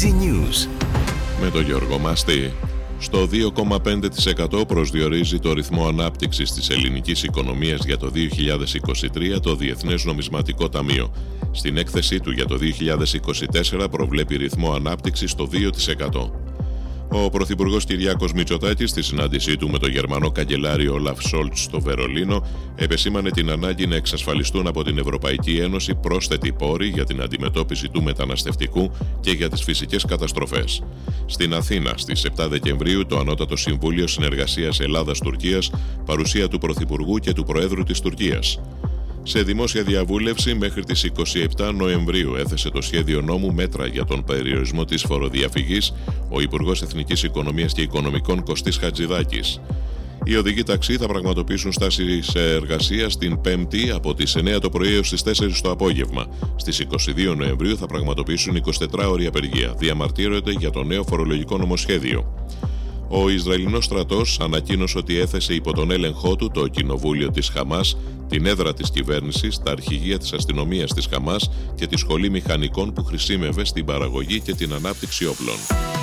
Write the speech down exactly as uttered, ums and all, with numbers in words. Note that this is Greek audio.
Easy News. Με τον Γιώργο Μάστη. Στο δύο κόμμα πέντε τοις εκατό προσδιορίζει το ρυθμό ανάπτυξης της ελληνικής οικονομίας για το δύο χιλιάδες είκοσι τρία το Διεθνές Νομισματικό Ταμείο. Στην έκθεσή του για το δύο χιλιάδες είκοσι τέσσερα προβλέπει ρυθμό ανάπτυξης στο δύο τοις εκατό. Ο Πρωθυπουργός Κυριάκος Μητσοτάκης, στη συνάντησή του με τον Γερμανό καγκελάριο Olaf Scholz στο Βερολίνο, επεσήμανε την ανάγκη να εξασφαλιστούν από την Ευρωπαϊκή Ένωση πρόσθετοι πόροι για την αντιμετώπιση του μεταναστευτικού και για τις φυσικές καταστροφές. Στην Αθήνα, στις επτά Δεκεμβρίου, το Ανώτατο Συμβούλιο Συνεργασίας Ελλάδας-Τουρκίας, παρουσία του Πρωθυπουργού και του Προέδρου της Τουρκίας. Σε δημόσια διαβούλευση μέχρι τις είκοσι επτά Νοεμβρίου έθεσε το σχέδιο νόμου μέτρα για τον περιορισμό της φοροδιαφυγής ο Υπουργός Εθνικής Οικονομίας και Οικονομικών Κωστής Χατζηδάκης. Οι οδηγοί ταξί θα πραγματοποιήσουν στάσεις εργασίας την Πέμπτη από τις εννέα το πρωί έως τις τέσσερις το απόγευμα. Στις είκοσι δύο Νοεμβρίου θα πραγματοποιήσουν εικοσιτετράωρη απεργία. Διαμαρτύρονται για το νέο φορολογικό νομοσχέδιο. Ο Ισραηλινός στρατός ανακοίνωσε ότι έθεσε υπό τον έλεγχό του το κοινοβούλιο της Χαμάς, την έδρα της κυβέρνησης, τα αρχηγεία της αστυνομίας της Χαμάς και τη σχολή μηχανικών που χρησιμεύε στην παραγωγή και την ανάπτυξη όπλων.